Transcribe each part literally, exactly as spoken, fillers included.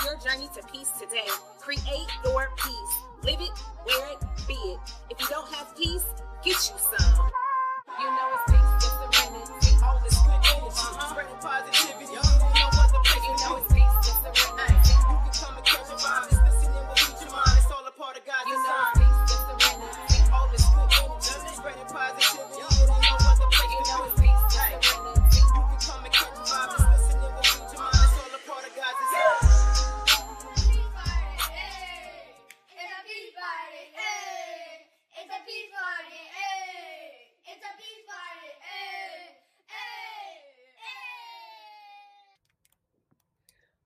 about your journey to peace today. Create your peace. Live it, wear it, be it. If you don't have peace, get you some. You know it's peace, just a minute. All this good energy, spreading positivity. You know what the freak, you know it's peace, just a minute. You can come and catch your vibe, it's listening with each your mind. It's all a part of God's design. You know it's peace, just a minute. All this good energy, spreading positivity. You know what the freak, you know it's peace, just a minute. You can come and catch your vibe, it's listening with each your mind. It's all a part of God's design.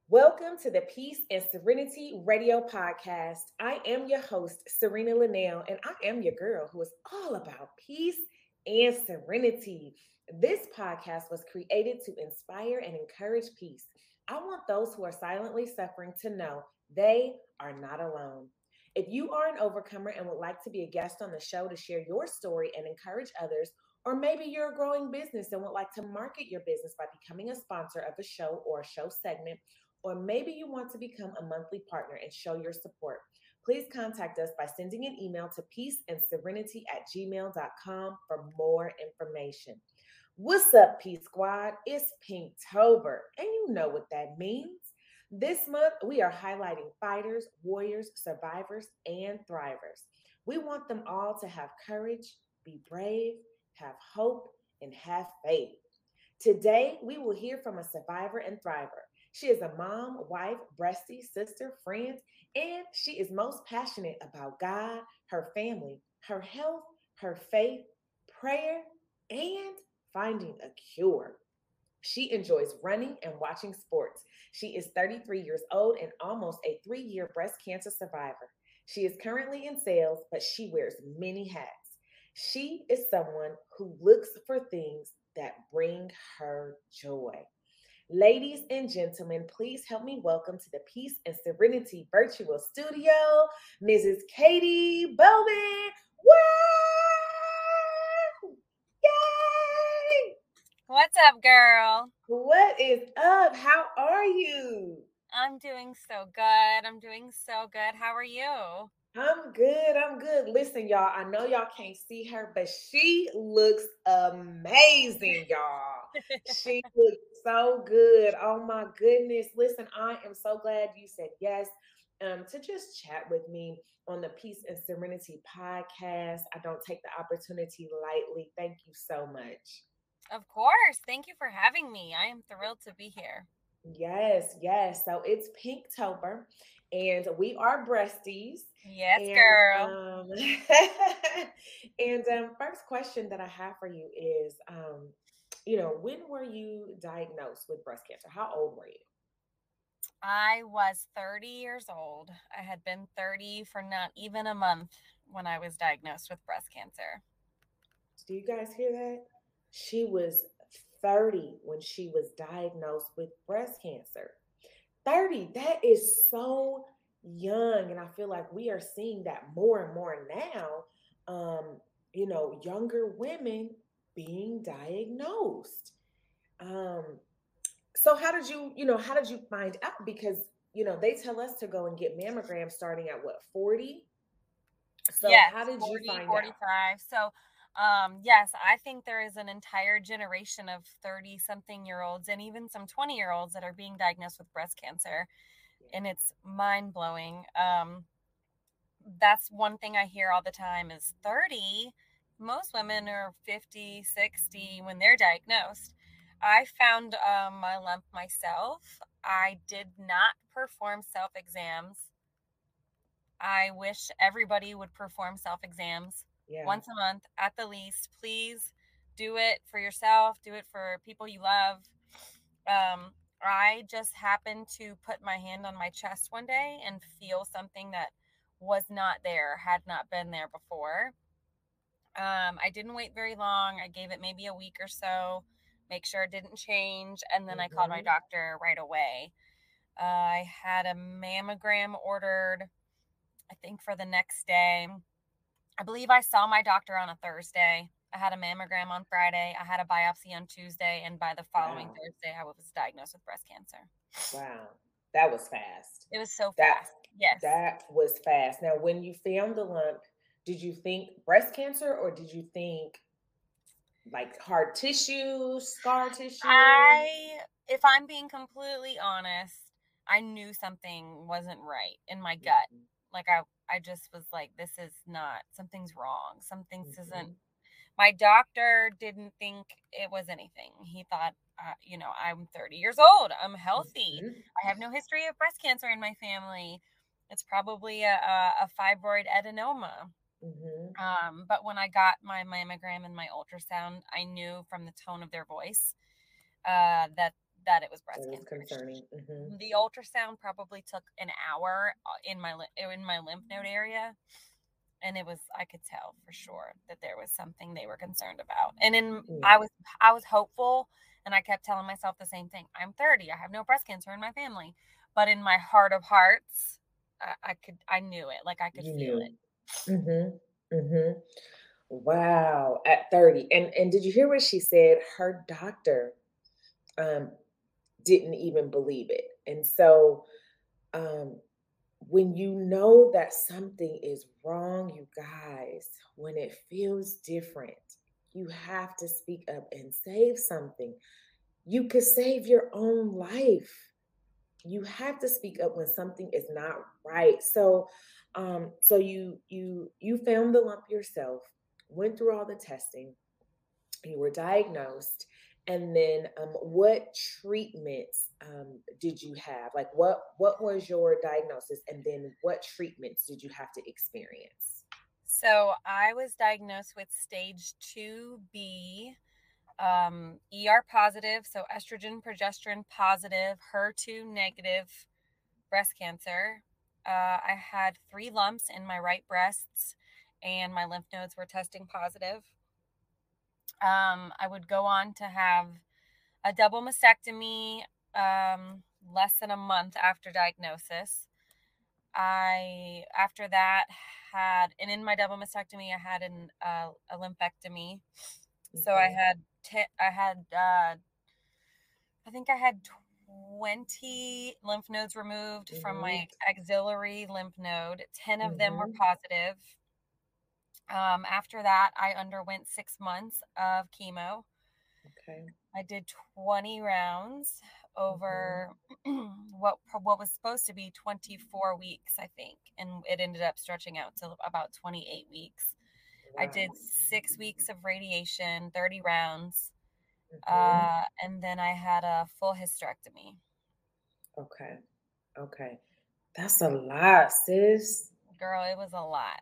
Welcome to the Peace and Serenity Radio Podcast. I am your host, Czarina Lynell, and I am your girl who is all about peace and serenity. This podcast was created to inspire and encourage peace. I want those who are silently suffering to know they are not alone. If you are an overcomer and would like to be a guest on the show to share your story and encourage others, or maybe you're a growing business and would like to market your business by becoming a sponsor of a show or a show segment, or maybe you want to become a monthly partner and show your support, please contact us by sending an email to peaceandserenity at gmail dot com for more information. What's up, Peace Squad? It's Pinktober, and you know what that means. This month, we are highlighting fighters, warriors, survivors, and thrivers. We want them all to have courage, be brave, have hope, and have faith. Today, we will hear from a survivor and thriver. She is a mom, wife, breastie, sister, friend, and she is most passionate about God, her family, her health, her faith, prayer, and finding a cure. She enjoys running and watching sports. She is thirty-three years old and almost a three-year breast cancer survivor. She is currently in sales, but she wears many hats. She is someone who looks for things that bring her joy. Ladies and gentlemen, please help me welcome to the Peace and Serenity Virtual Studio, Missus Katie Bowman. Woo! Yay! What's up, girl? What is up? How are you? I'm doing so good. I'm doing so good. How are you? I'm good. I'm good. Listen, y'all, I know y'all can't see her, but she looks amazing, y'all. She looks so good. Oh my goodness. Listen, I am so glad you said yes um, to just chat with me on the Peace and Serenity podcast. I don't take the opportunity lightly. Thank you so much. Of course. Thank you for having me. I am thrilled to be here. Yes, yes. So it's Pinktober and we are breasties. Yes, and, girl. Um, and um, first question that I have for you is, um, you know, when were you diagnosed with breast cancer? How old were you? I was thirty years old. I had been thirty for not even a month when I was diagnosed with breast cancer. Do you guys hear that? She was thirty when she was diagnosed with breast cancer. thirty, that is so young. And I feel like we are seeing that more and more now, um, you know, younger women being diagnosed. Um, so how did you, you know, how did you find out? Because, you know, they tell us to go and get mammograms starting at what, forty? So yes, how did forty, you find forty-five. Out? So Um, yes, I think there is an entire generation of thirty something year olds and even some twenty year olds that are being diagnosed with breast cancer. Yeah. And it's mind blowing. Um, that's one thing I hear all the time is thirty. Most women are fifty, sixty when they're diagnosed. I found, um, my lump myself. I did not perform self exams. I wish everybody would perform self exams. Yeah. Once a month at the least. Please do it for yourself. Do it for people you love. Um, I just happened to put my hand on my chest one day and feel something that was not there, had not been there before. Um, I didn't wait very long. I gave it maybe a week or so, make sure it didn't change. And then mm-hmm. I called my doctor right away. Uh, I had a mammogram ordered, I think for the next day. I believe I saw my doctor on a Thursday. I had a mammogram on Friday. I had a biopsy on Tuesday. And by the following wow. Thursday, I was diagnosed with breast cancer. Wow. That was fast. It was so that, fast. Yes. That was fast. Now, when you found the lump, did you think breast cancer or did you think like hard tissue, scar tissue? I, if I'm being completely honest, I knew something wasn't right in my gut. Mm-hmm. Like I, I just was like, this is not, something's wrong. Something mm-hmm. isn't, my doctor didn't think it was anything. He thought, uh, you know, I'm thirty years old. I'm healthy. Mm-hmm. I have no history of breast cancer in my family. It's probably a, a, a fibroid adenoma. Mm-hmm. Um, but when I got my mammogram and my ultrasound, I knew from the tone of their voice uh, that that it was breast it was cancer. Concerning. Mm-hmm. The ultrasound probably took an hour in my in my lymph node area, and it was I could tell for sure that there was something they were concerned about. And then yeah. I was I was hopeful, and I kept telling myself the same thing: I'm thirty, I have no breast cancer in my family. But in my heart of hearts, I, I could I knew it, like I could you feel knew. it. Mm-hmm. Mm-hmm. Wow. At thirty. And and did you hear what she said? Her doctor um didn't even believe it. And so um when you know that something is wrong, you guys, when it feels different, you have to speak up and save something. You could save your own life. You have to speak up when something is not right. So, um, so you, you, you found the lump yourself, went through all the testing, you were diagnosed. And then, um, what treatments, um, did you have? Like what, what was your diagnosis? And then what treatments did you have to experience? So I was diagnosed with stage two B, um, E R positive, so estrogen, progesterone positive, H E R two negative breast cancer. Uh, I had three lumps in my right breasts and my lymph nodes were testing positive. Um, I would go on to have a double mastectomy, um, less than a month after diagnosis. I, after that had, and in my double mastectomy, I had an, uh, a lymphectomy. So I had, t- I had, uh, I think I had twenty lymph nodes removed mm-hmm. from my axillary lymph node. ten of mm-hmm. them were positive. Um, after that, I underwent six months of chemo. Okay. I did twenty rounds over mm-hmm. what, what was supposed to be twenty-four weeks, I think. And it ended up stretching out to about twenty-eight weeks. Wow. I did six weeks of radiation, thirty rounds, mm-hmm. uh, and then I had a full hysterectomy. Okay. Okay. That's a lot, sis. Girl, it was a lot.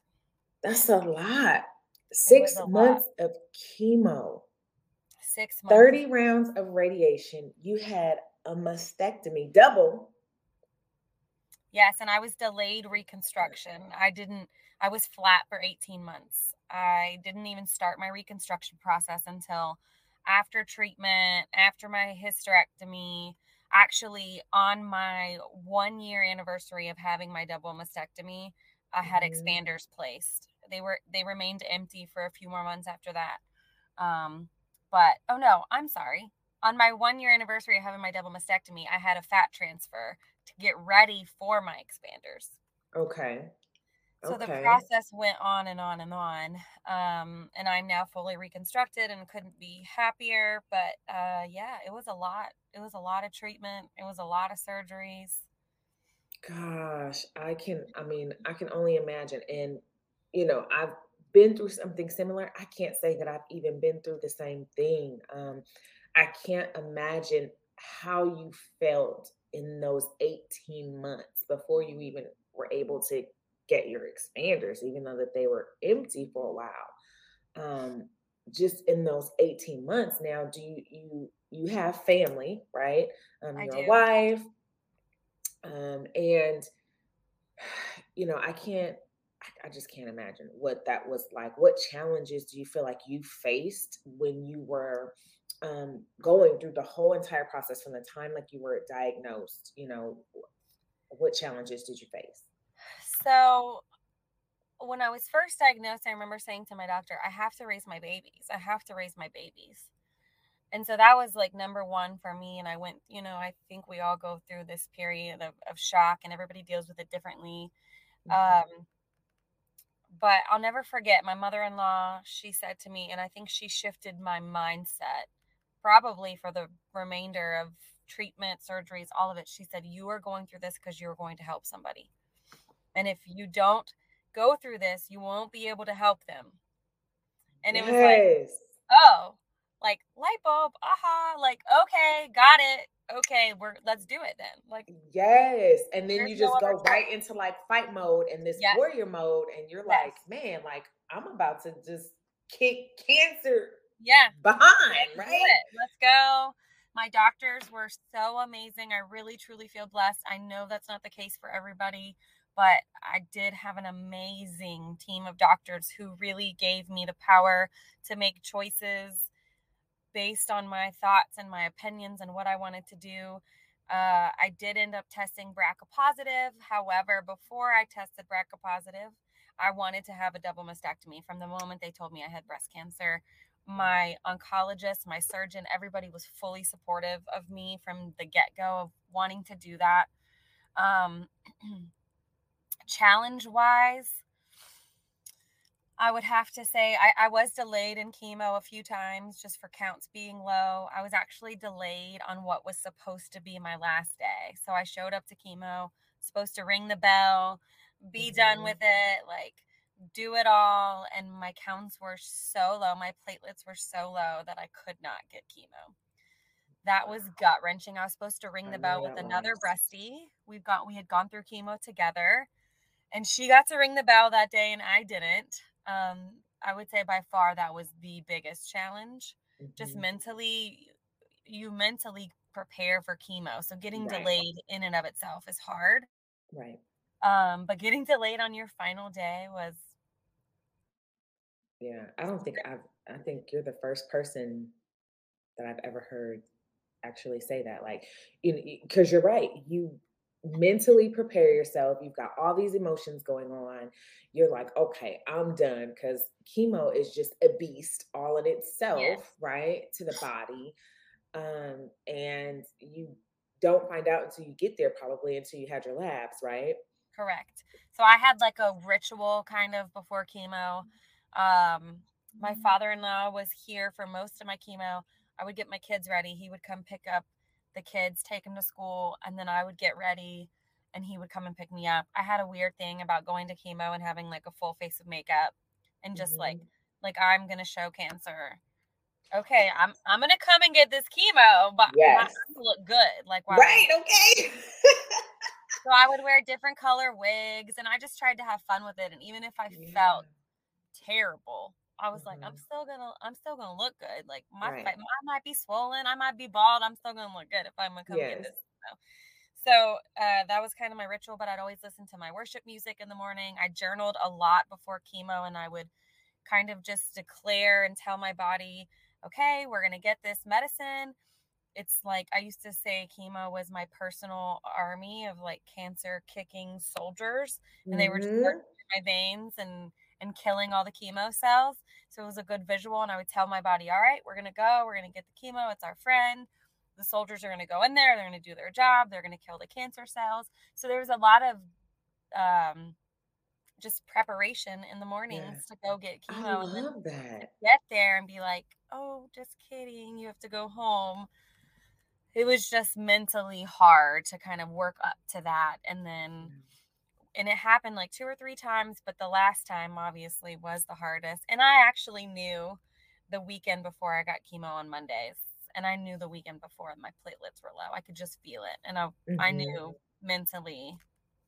That's a lot. Six a months lot. of chemo. Six months. thirty rounds of radiation. You had a mastectomy, double. Yes, and I was delayed reconstruction. I didn't, I was flat for eighteen months. I didn't even start my reconstruction process until after treatment, after my hysterectomy, actually on my one year anniversary of having my double mastectomy, I had mm-hmm. expanders placed. They were, they remained empty for a few more months after that. Um, but, oh no, I'm sorry. On my one year anniversary of having my double mastectomy, I had a fat transfer to get ready for my expanders. Okay. So okay. the process went on and on and on. Um, and I'm now fully reconstructed and couldn't be happier, but, uh, yeah, it was a lot. It was a lot of treatment. It was a lot of surgeries. Gosh, I can, I mean, I can only imagine. And, you know, I've been through something similar. I can't say that I've even been through the same thing. Um, I can't imagine how you felt in those eighteen months before you even were able to get your expanders, even though that they were empty for a while. Um, just in those eighteen months. Now, do you you, you have family, right? Um, I your do. wife, um, and you know, I can't. I, I just can't imagine what that was like. What challenges do you feel like you faced when you were um, going through the whole entire process from the time like you were diagnosed? You know, what challenges did you face? So when I was first diagnosed, I remember saying to my doctor, I have to raise my babies. I have to raise my babies. And so that was like number one for me. And I went, you know, I think we all go through this period of, of shock, and everybody deals with it differently. Um, but I'll never forget my mother-in-law, she said to me, and I think she shifted my mindset probably for the remainder of treatment, surgeries, all of it. She said, you are going through this because you're going to help somebody. And if you don't go through this, you won't be able to help them. And it was yes. like, oh, like light bulb. Aha. Like, okay, got it. Okay. We're let's do it then. Like, yes. And then you just go right into like fight mode and this yes. warrior mode. And you're yes. like, man, like I'm about to just kick cancer yeah. behind. Let's right. Let's go. My doctors were so amazing. I really, truly feel blessed. I know that's not the case for everybody, but I did have an amazing team of doctors who really gave me the power to make choices based on my thoughts and my opinions and what I wanted to do. Uh, I did end up testing B R C A positive. However, before I tested B R C A positive, I wanted to have a double mastectomy. From the moment they told me I had breast cancer, my oncologist, my surgeon, everybody was fully supportive of me from the get-go of wanting to do that. Um, challenge-wise, I would have to say I, I was delayed in chemo a few times just for counts being low. I was actually delayed on what was supposed to be my last day. So I showed up to chemo, supposed to ring the bell, be mm-hmm. done with it, like do it all. And my counts were so low. My platelets were so low that I could not get chemo. That was gut wrenching. I was supposed to ring the bell with another breastie. We've got, we had gone through chemo together, and she got to ring the bell that day and I didn't. Um, I would say by far that was the biggest challenge. Mm-hmm. Just mentally, you mentally prepare for chemo. So getting right. delayed in and of itself is hard. Right. Um, but getting delayed on your final day was. Yeah, I don't think I've, I think you're the first person that I've ever heard actually say that. Like, you, 'cause you're right. You mentally prepare yourself. You've got all these emotions going on. You're like, okay, I'm done, because chemo is just a beast all in itself, yes. right, to the body. Um, and you don't find out until you get there, probably until you had your labs, right? Correct. So I had like a ritual kind of before chemo. Um, my father-in-law was here for most of my chemo. I would get my kids ready. He would come pick up the kids, take them to school, and then I would get ready and he would come and pick me up. I had a weird thing about going to chemo and having like a full face of makeup and just mm-hmm. like, like I'm going to show cancer. Okay. I'm, I'm going to come and get this chemo, but yes. I have to look good. Like, wow. Right. Okay. So I would wear different color wigs and I just tried to have fun with it. And even if I yeah. felt terrible, I was mm-hmm. like, I'm still gonna, I'm still gonna look good. Like my, right. my, I might be swollen, I might be bald. I'm still gonna look good if I'm gonna come yes. get this. So uh, that was kind of my ritual. But I'd always listen to my worship music in the morning. I journaled a lot before chemo, and I would kind of just declare and tell my body, okay, we're gonna get this medicine. It's like I used to say, chemo was my personal army of like cancer kicking soldiers, and mm-hmm. they were just working in my veins and. and killing all the chemo cells. So it was a good visual. And I would tell my body, all right, we're going to go, we're going to get the chemo. It's our friend. The soldiers are going to go in there. They're going to do their job. They're going to kill the cancer cells. So there was a lot of um, just preparation in the mornings yes. to go get chemo. I love and then that. Get there and be like, oh, just kidding. You have to go home. It was just mentally hard to kind of work up to that. And then And it happened like two or three times, but the last time obviously was the hardest. And I actually knew the weekend before I got chemo on Mondays, and I knew the weekend before my platelets were low. I could just feel it. And I, mm-hmm. I knew mentally,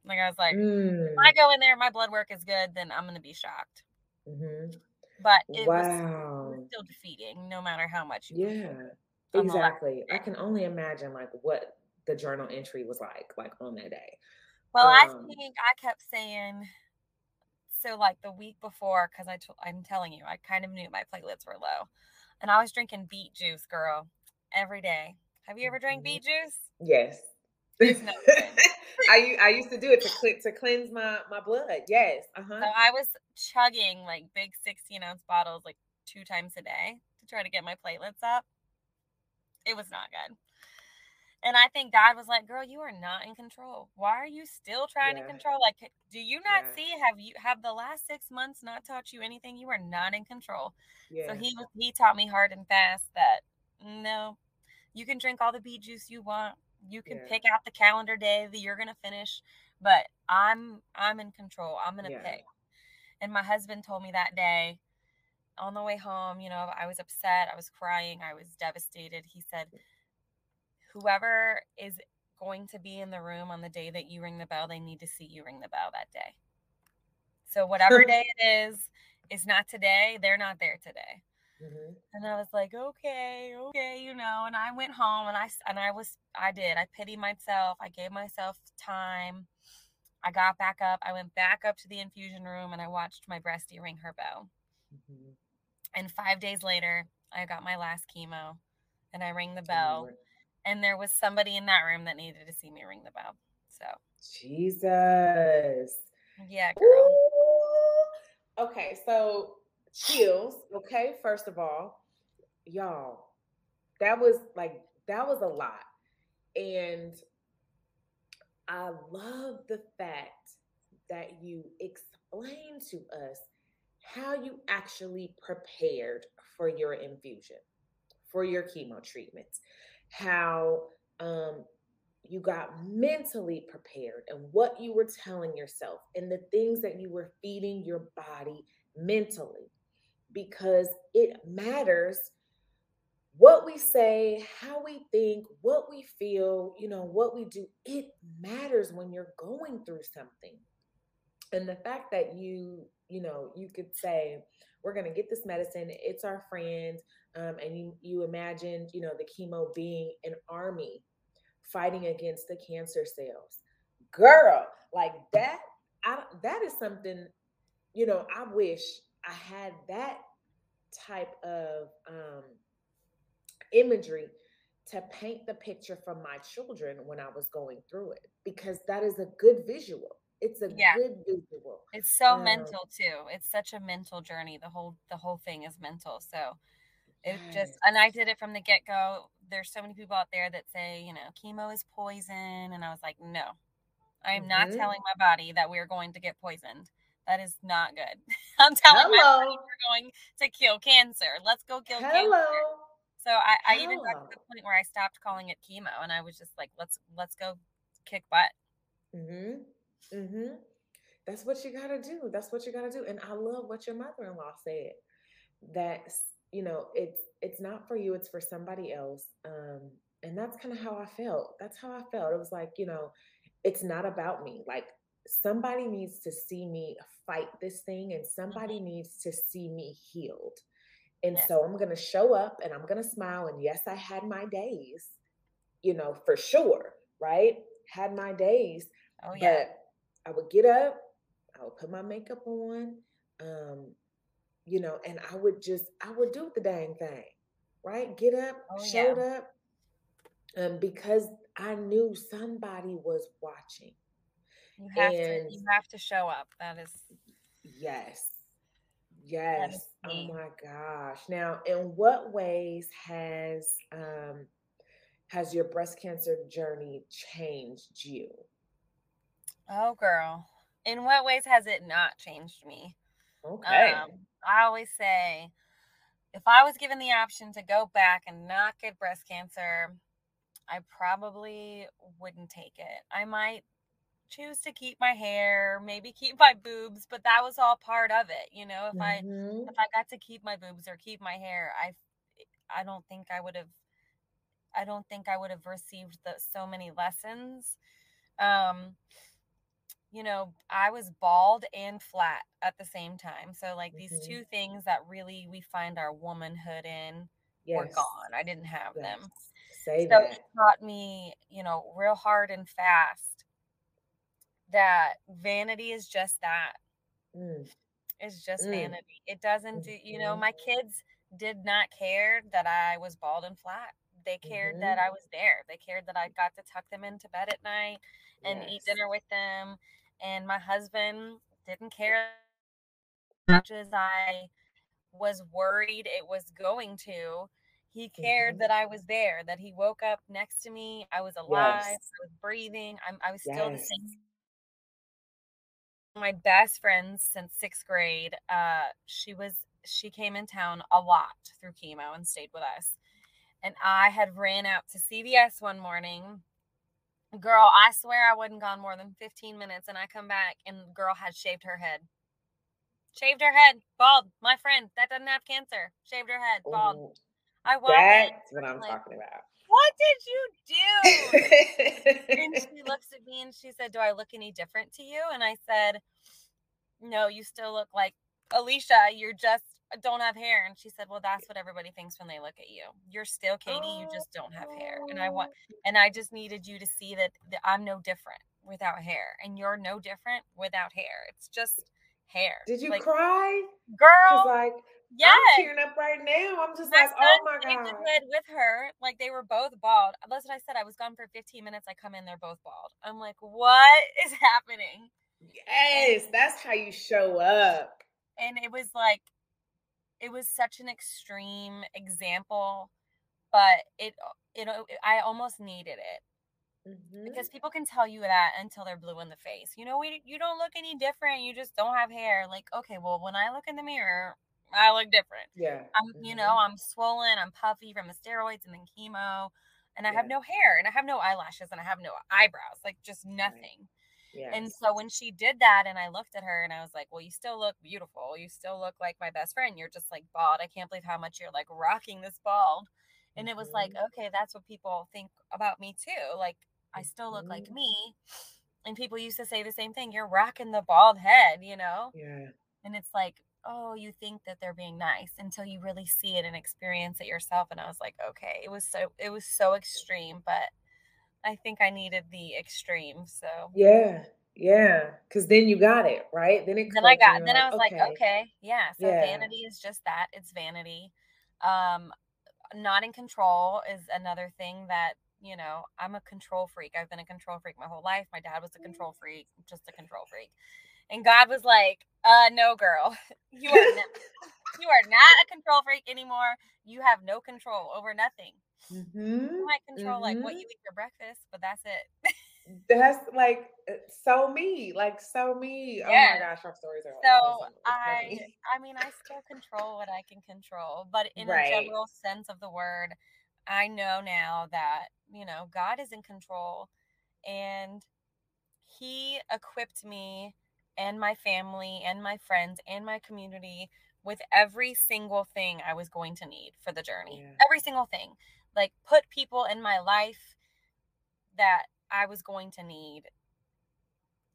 like I was like, mm. if I go in there, my blood work is good, then I'm going to be shocked. Mm-hmm. But it, wow. was, it was still defeating no matter how much. You yeah, exactly. I can only imagine like what the journal entry was like, like on that day. Well, I think I kept saying, so like the week before, because I t- I'm telling you, I kind of knew my platelets were low. And I was drinking beet juice, girl, every day. Have you ever drank beet juice? Yes. No I I used to do it to cl- to cleanse my, my blood. Yes. Uh-huh. So I was chugging like big sixteen ounce bottles like two times a day to try to get my platelets up. It was not good. And I think God was like, girl, you are not in control. Why are you still trying yeah. to control? Like, do you not yeah. see, have you, have the last six months not taught you anything? You are not in control. Yeah. So he, he taught me hard and fast that, no, you can drink all the bee juice you want. You can yeah. pick out the calendar day that you're going to finish, but I'm, I'm in control. I'm going to yeah. pick. And my husband told me that day on the way home, you know, I was upset. I was crying. I was devastated. He said, whoever is going to be in the room on the day that you ring the bell, they need to see you ring the bell that day. So whatever day it is, it's not today. They're not there today. Mm-hmm. And I was like, okay, okay, you know, and I went home and I, and I was, I did, I pitied myself. I gave myself time. I got back up. I went back up to the infusion room and I watched my breastie ring her bell. Mm-hmm. And five days later, I got my last chemo and I rang the bell. Mm-hmm. And there was somebody in that room that needed to see me ring the bell. So Jesus. Yeah, girl. Ooh. Okay, so chills. Okay, first of all, y'all, that was like, that was a lot. And I love the fact that you explained to us how you actually prepared for your infusion, for your chemo treatments. How um, you got mentally prepared and what you were telling yourself and the things that you were feeding your body mentally, because it matters what we say, how we think, what we feel, you know, what we do. It matters when you're going through something. And the fact that you, you know, you could say, we're going to get this medicine, it's our friend. Um, and you, you imagined, you know, the chemo being an army fighting against the cancer cells. Girl, like that, I, that is something, you know, I wish I had that type of um, imagery to paint the picture for my children when I was going through it, because that is a good visual. It's a yeah. good visual. It's so um, mental too. It's such a mental journey. The whole, the whole thing is mental. So it yes. just, and I did it from the get-go. There's so many people out there that say, you know, chemo is poison. And I was like, no, I am mm-hmm. not telling my body that we're going to get poisoned. That is not good. I'm telling Hello. my body we're going to kill cancer. Let's go kill Hello. cancer. So I, I even got to the point where I stopped calling it chemo and I was just like, let's, let's go kick butt. Mm-hmm. Mm-hmm. That's what you got to do. That's what you got to do. And I love what your mother-in-law said, that, you know, it's, it's not for you, it's for somebody else. Um, and that's kind of how I felt. That's how I felt. It was like, you know, it's not about me. Like somebody needs to see me fight this thing and somebody mm-hmm. needs to see me healed. And yes. so I'm going to show up and I'm going to smile. And yes, I had my days, you know, for sure. Right. Had my days. Oh yeah. But I would get up, I would put my makeup on, um, you know, and I would just, I would do the dang thing, right? Get up, oh, showed yeah. up, um, because I knew somebody was watching. You have and to, you have to show up. That is. Yes. Yes. Is oh my gosh. Now, in what ways has, um, has your breast cancer journey changed you? Oh, girl. In what ways has it not changed me? Okay. Um, I always say, if I was given the option to go back and not get breast cancer, I probably wouldn't take it. I might choose to keep my hair, maybe keep my boobs, but that was all part of it. You know, if mm-hmm. I if I got to keep my boobs or keep my hair, I I don't think I would have I don't think I would have received the, so many lessons. Um, you know, I was bald and flat at the same time. So like mm-hmm. these two things that really we find our womanhood in yes. were gone. I didn't have yes. them. Say so that. It taught me, you know, real hard and fast that vanity is just that. Mm. It's just mm. vanity. It doesn't, mm-hmm. you know, my kids did not care that I was bald and flat. They cared mm-hmm. that I was there. They cared that I got to tuck them into bed at night and yes. eat dinner with them. And my husband didn't care as much as I was worried it was going to. He cared mm-hmm. that I was there, that he woke up next to me. I was alive. Yes. I was breathing. I'm, I was yes. still the same. My best friend since sixth grade, uh, she was, she came in town a lot through chemo and stayed with us. And I had ran out to C V S one morning. Girl, I swear I wasn't gone more than fifteen minutes. And I come back and the girl had shaved her head. Shaved her head, bald. My friend, that doesn't have cancer. Shaved her head, bald. Mm-hmm. I walked That's in, what I'm like, talking about. What did you do? And she looks at me and she said, do I look any different to you? And I said, no, you still look like Alicia. You're just don't have hair. And she said, well, that's what everybody thinks when they look at you. You're still Katie. Oh. You just don't have hair. And I want, and I just needed you to see that, that I'm no different without hair. And you're no different without hair. It's just hair. Did you like, cry? Girl. Like, yes. I'm tearing up right now. I'm just my like, oh my God. With her, like they were both bald. That's what I said. I was gone for fifteen minutes. I come in, they're both bald. I'm like, what is happening? Yes. And, that's how you show up. And it was like, it was such an extreme example, but it, it, I almost needed it mm-hmm. because people can tell you that until they're blue in the face. You know, we, you don't look any different. You just don't have hair. Like, okay, well, when I look in the mirror, I look different. Yeah. I'm, mm-hmm. you know, I'm swollen, I'm puffy from the steroids and then chemo, and I yeah. have no hair and I have no eyelashes and I have no eyebrows, like just nothing. Yes. And so when she did that and I looked at her and I was like, well, you still look beautiful. You still look like my best friend. You're just like bald. I can't believe how much you're like rocking this bald. And mm-hmm. it was like, okay, that's what people think about me too. Like I still look mm-hmm. like me. And people used to say the same thing. You're rocking the bald head, you know? Yeah. And it's like, oh, you think that they're being nice until you really see it and experience it yourself. And I was like, okay, it was so, it was so extreme, but I think I needed the extreme. So yeah. Yeah. Cause then you got it right. Then it, then I got, then like, I was okay. like, okay. Yeah. So yeah. Vanity is just that, it's vanity. Um, not in control is another thing that, you know, I'm a control freak. I've been a control freak my whole life. My dad was a control freak, just a control freak. And God was like, uh, no, girl, you are not, you are not a control freak anymore. You have no control over nothing. Mm-hmm. You might control mm-hmm. like what you eat for breakfast, but that's it. That's like so me, like so me. Yes. Oh my gosh, our stories are so. Awesome. I, I mean, I still control what I can control, but in right. a general sense of the word, I know now that you know God is in control, and He equipped me and my family and my friends and my community with every single thing I was going to need for the journey. Yeah. Every single thing. Like put people in my life that I was going to need.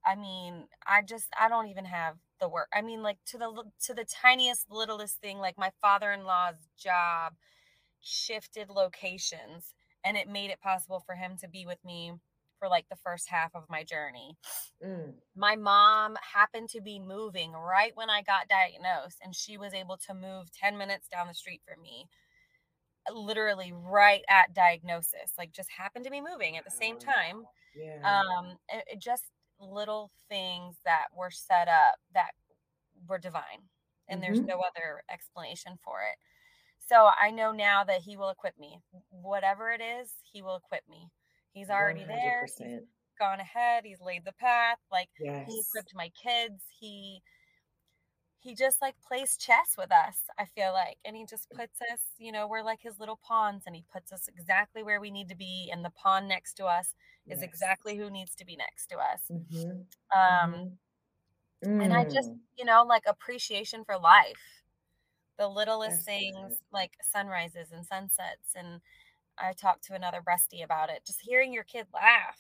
I mean, I just, I don't even have the word. I mean, like to the, to the tiniest, littlest thing, like my father-in-law's job shifted locations and it made it possible for him to be with me for like the first half of my journey. Mm. My mom happened to be moving right when I got diagnosed and she was able to move ten minutes down the street from me, literally right at diagnosis, like just happened to be moving at the same time. Yeah. Um, it, it just little things that were set up that were divine and mm-hmm. there's no other explanation for it. So I know now that He will equip me, whatever it is, He will equip me. He's already one hundred percent. There. He's gone ahead. He's laid the path. Like yes. He equipped my kids. He, he just like plays chess with us, I feel like. And He just puts us, you know, we're like His little pawns and He puts us exactly where we need to be. And the pawn next to us yes. is exactly who needs to be next to us. Mm-hmm. Um, mm. And I just, you know, like appreciation for life, the littlest That's things good. Like sunrises and sunsets and, I talked to another breastie about it. Just hearing your kid laugh.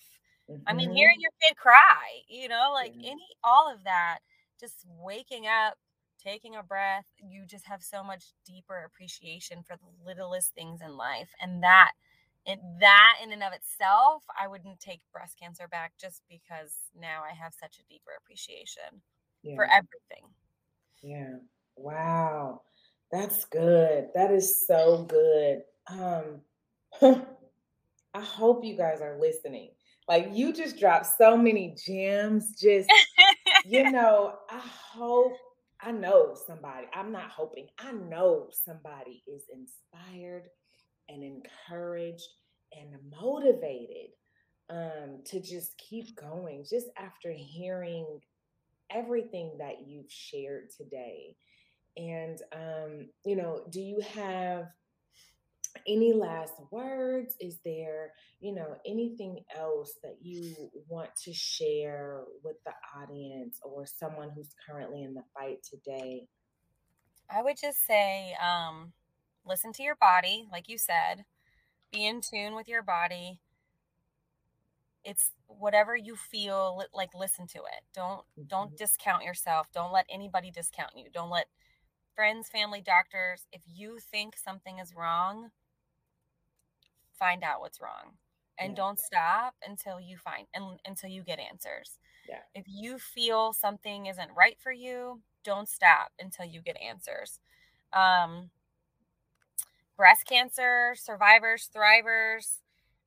Mm-hmm. I mean, hearing your kid cry, you know, like mm-hmm. any, all of that, just waking up, taking a breath, you just have so much deeper appreciation for the littlest things in life. And that, it, that in and of itself, I wouldn't take breast cancer back just because now I have such a deeper appreciation yeah. for everything. Yeah. Wow. That's good. That is so good. Um, I hope you guys are listening. Like you just dropped so many gems. Just, you know, I hope, I know somebody, I'm not hoping, I know somebody is inspired and encouraged and motivated um, to just keep going, just after hearing everything that you've shared today. And, um, you know, do you have any last words? Is there, you know, anything else that you want to share with the audience or someone who's currently in the fight today? I would just say, um, listen to your body. Like you said, be in tune with your body. It's whatever you feel, like, listen to it. Don't, don't discount yourself. Don't let anybody discount you. Don't let friends, family, doctors. If you think something is wrong, find out what's wrong, and yeah. don't stop until you find, and until you get answers. Yeah. If you feel something isn't right for you, don't stop until you get answers. Um, breast cancer survivors, thrivers,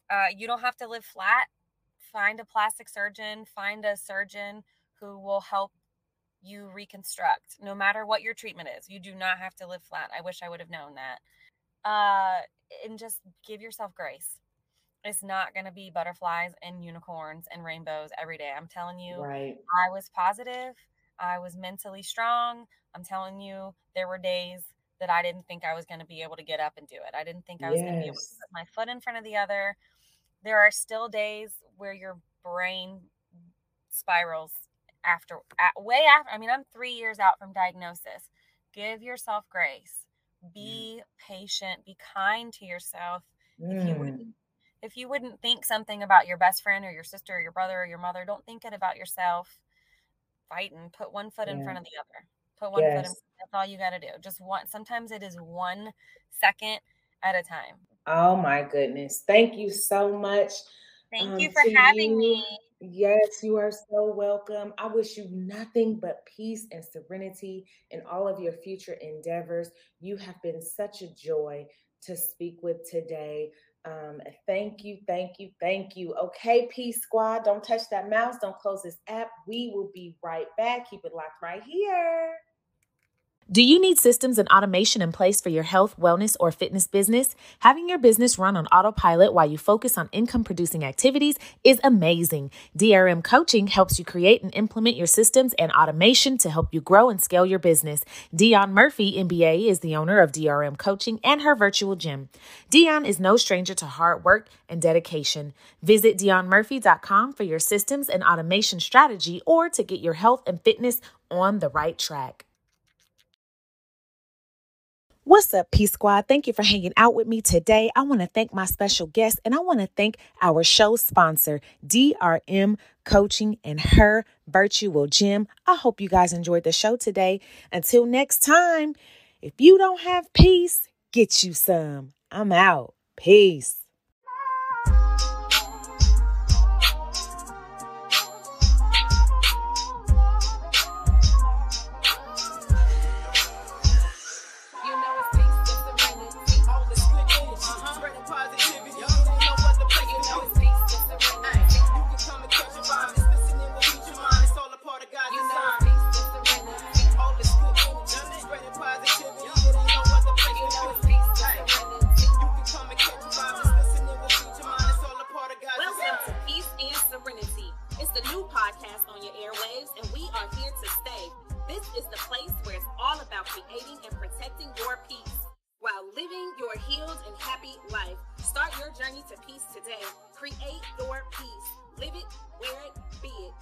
uh, you don't have to live flat. Find a plastic surgeon, find a surgeon who will help you reconstruct, no matter what your treatment is. You do not have to live flat. I wish I would have known that. Uh, and just give yourself grace. It's not going to be butterflies and unicorns and rainbows every day. I'm telling you, right. I was positive. I was mentally strong. I'm telling you, there were days that I didn't think I was going to be able to get up and do it. I didn't think I was yes. going to be able to put my foot in front of the other. There are still days where your brain spirals after, at, way after. I mean, I'm three years out from diagnosis. Give yourself grace. Be mm. patient. Be kind to yourself. Mm. If you wouldn't, if you wouldn't think something about your best friend or your sister or your brother or your mother, don't think it about yourself. Fight and put one foot yeah. in front of the other. Put one yes. foot in front of the other. That's all you got to do. Just one. Sometimes it is one second at a time. Oh my goodness. Thank you so much. Thank um, you for having you. me. Yes, you are so welcome. I wish you nothing but peace and serenity in all of your future endeavors. You have been such a joy to speak with today. Um, thank you. Thank you. Thank you. Okay, Peace Squad. Don't touch that mouse. Don't close this app. We will be right back. Keep it locked right here. Do you need systems and automation in place for your health, wellness, or fitness business? Having your business run on autopilot while you focus on income-producing activities is amazing. D R M Coaching helps you create and implement your systems and automation to help you grow and scale your business. Dion Murphy, M B A, is the owner of D R M Coaching and her virtual gym. Dion is no stranger to hard work and dedication. Visit Dion Murphy dot com for your systems and automation strategy or to get your health and fitness on the right track. What's up, Peace Squad? Thank you for hanging out with me today. I want to thank my special guest, and I want to thank our show sponsor, D R M Coaching and her virtual gym. I hope you guys enjoyed the show today. Until next time, if you don't have peace, get you some. I'm out. Peace. Start your journey to peace today. Create your peace. Live it, wear it, be it.